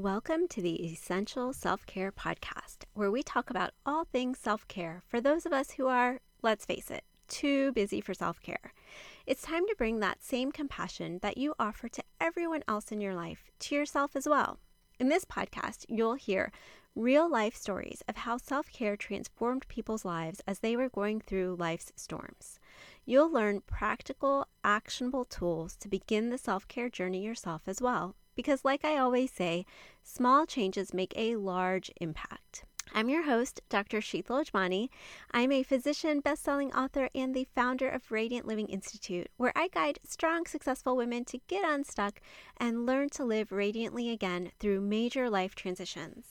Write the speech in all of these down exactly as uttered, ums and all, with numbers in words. Welcome to the Essential Self-Care Podcast, where we talk about all things self-care for those of us who are, let's face it, too busy for self-care. It's time to bring that same compassion that you offer to everyone else in your life to yourself as well. In this podcast, you'll hear real-life stories of how self-care transformed people's lives as they were going through life's storms. You'll learn practical, actionable tools to begin the self-care journey yourself as well. Because like I always say, small changes make a large impact. I'm your host, Doctor Sheetal Ajmani. I'm a physician, best-selling author, and the founder of Radiant Living Institute, where I guide strong, successful women to get unstuck and learn to live radiantly again through major life transitions.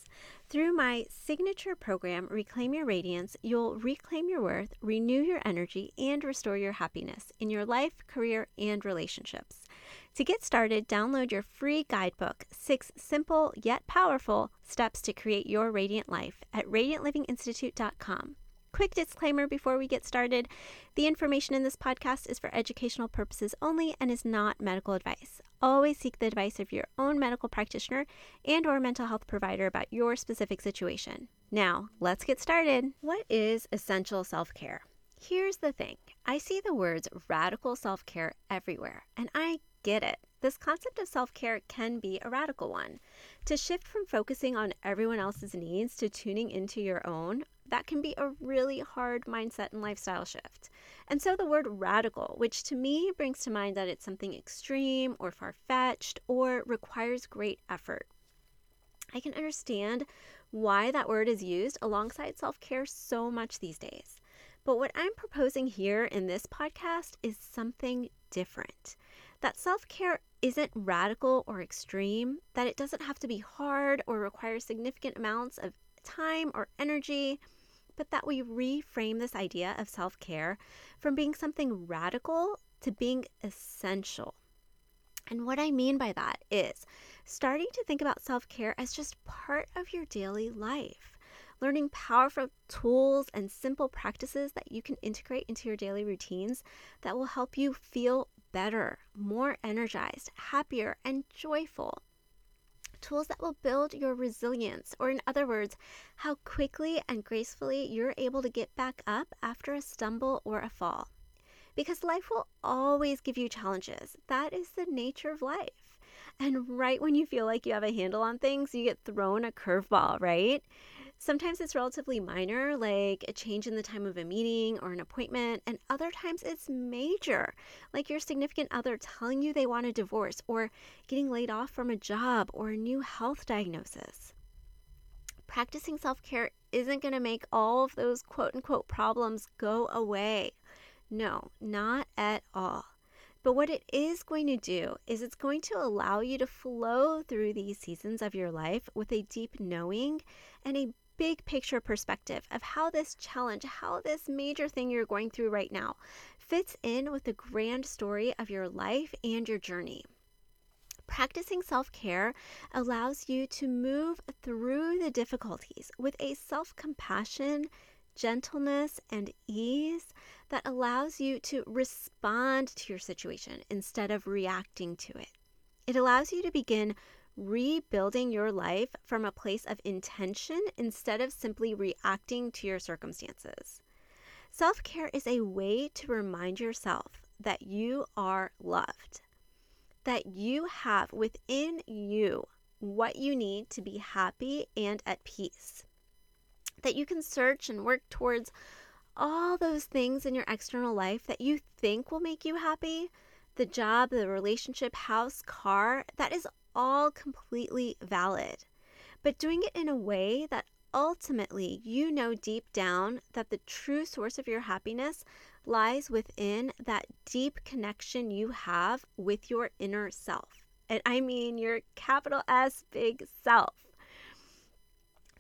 Through my signature program, Reclaim Your Radiance, you'll reclaim your worth, renew your energy, and restore your happiness in your life, career, and relationships. To get started, download your free guidebook, Six Simple Yet Powerful Steps to Create Your Radiant Life at radiant living institute dot com. Quick disclaimer before we get started. The information in this podcast is for educational purposes only and is not medical advice. Always seek the advice of your own medical practitioner and or mental health provider about your specific situation. Now, let's get started. What is essential self-care? Here's the thing. I see the words radical self-care everywhere, and I get it. This concept of self-care can be a radical one. To shift from focusing on everyone else's needs to tuning into your own, that can be a really hard mindset and lifestyle shift. And so the word radical, which to me brings to mind that it's something extreme or far-fetched or requires great effort. I can understand why that word is used alongside self-care so much these days. But what I'm proposing here in this podcast is something different. That self-care isn't radical or extreme, that it doesn't have to be hard or require significant amounts of time or energy, but that we reframe this idea of self-care from being something radical to being essential. And what I mean by that is starting to think about self-care as just part of your daily life. Learning powerful tools and simple practices that you can integrate into your daily routines that will help you feel better, more energized, happier, and joyful. Tools that will build your resilience, or in other words, how quickly and gracefully you're able to get back up after a stumble or a fall. Because life will always give you challenges. That is the nature of life. And right when you feel like you have a handle on things, you get thrown a curveball, right? Sometimes it's relatively minor, like a change in the time of a meeting or an appointment, and other times it's major, like your significant other telling you they want a divorce or getting laid off from a job or a new health diagnosis. Practicing self-care isn't going to make all of those quote-unquote problems go away. No, not at all. But what it is going to do is it's going to allow you to flow through these seasons of your life with a deep knowing and a big picture perspective of how this challenge, how this major thing you're going through right now fits in with the grand story of your life and your journey. Practicing self-care allows you to move through the difficulties with a self-compassion, gentleness, and ease that allows you to respond to your situation instead of reacting to it. It allows you to begin rebuilding your life from a place of intention instead of simply reacting to your circumstances. Self-care is a way to remind yourself that you are loved, that you have within you what you need to be happy and at peace, that you can search and work towards all those things in your external life that you think will make you happy, the job, the relationship, house, car, that is all completely valid. But doing it in a way that ultimately you know deep down that the true source of your happiness lies within that deep connection you have with your inner self. And I mean your capital S big self.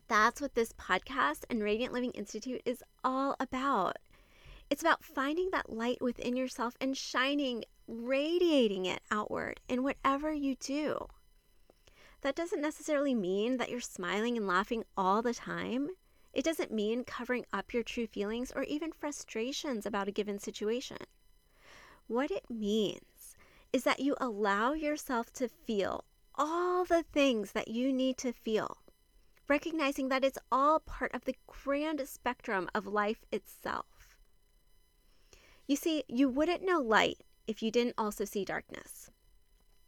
That's what this podcast and Radiant Living Institute is all about. It's about finding that light within yourself and shining, radiating it outward in whatever you do. That doesn't necessarily mean that you're smiling and laughing all the time. It doesn't mean covering up your true feelings or even frustrations about a given situation. What it means is that you allow yourself to feel all the things that you need to feel, recognizing that it's all part of the grand spectrum of life itself. You see, you wouldn't know light if you didn't also see darkness.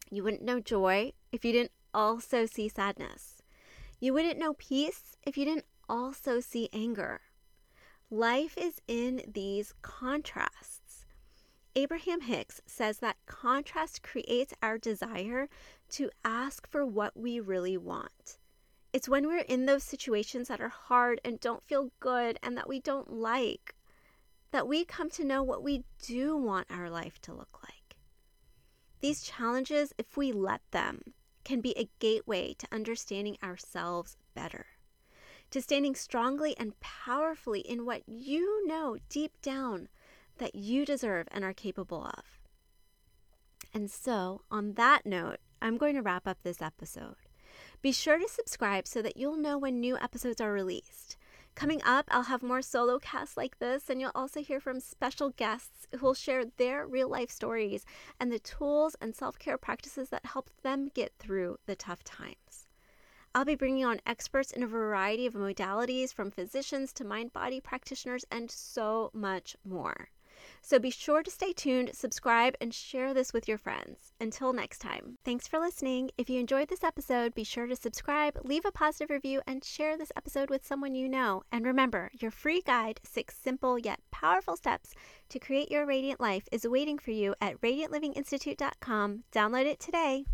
You wouldn't know joy if you didn't also see sadness. You wouldn't know peace if you didn't also see anger. Life is in these contrasts. Abraham Hicks says that contrast creates our desire to ask for what we really want. It's when we're in those situations that are hard and don't feel good and that we don't like, that we come to know what we do want our life to look like. These challenges, if we let them, can be a gateway to understanding ourselves better, to standing strongly and powerfully in what you know deep down that you deserve and are capable of. And so, on that note, I'm going to wrap up this episode. Be sure to subscribe so that you'll know when new episodes are released. Coming up, I'll have more solo casts like this, and you'll also hear from special guests who will share their real-life stories and the tools and self-care practices that helped them get through the tough times. I'll be bringing on experts in a variety of modalities, from physicians to mind-body practitioners, and so much more. So be sure to stay tuned, subscribe, and share this with your friends. Until next time, thanks for listening. If you enjoyed this episode, be sure to subscribe, leave a positive review, and share this episode with someone you know. And remember, your free guide, Six Simple Yet Powerful Steps to Create Your Radiant Life, is waiting for you at radiant living institute dot com. Download it today.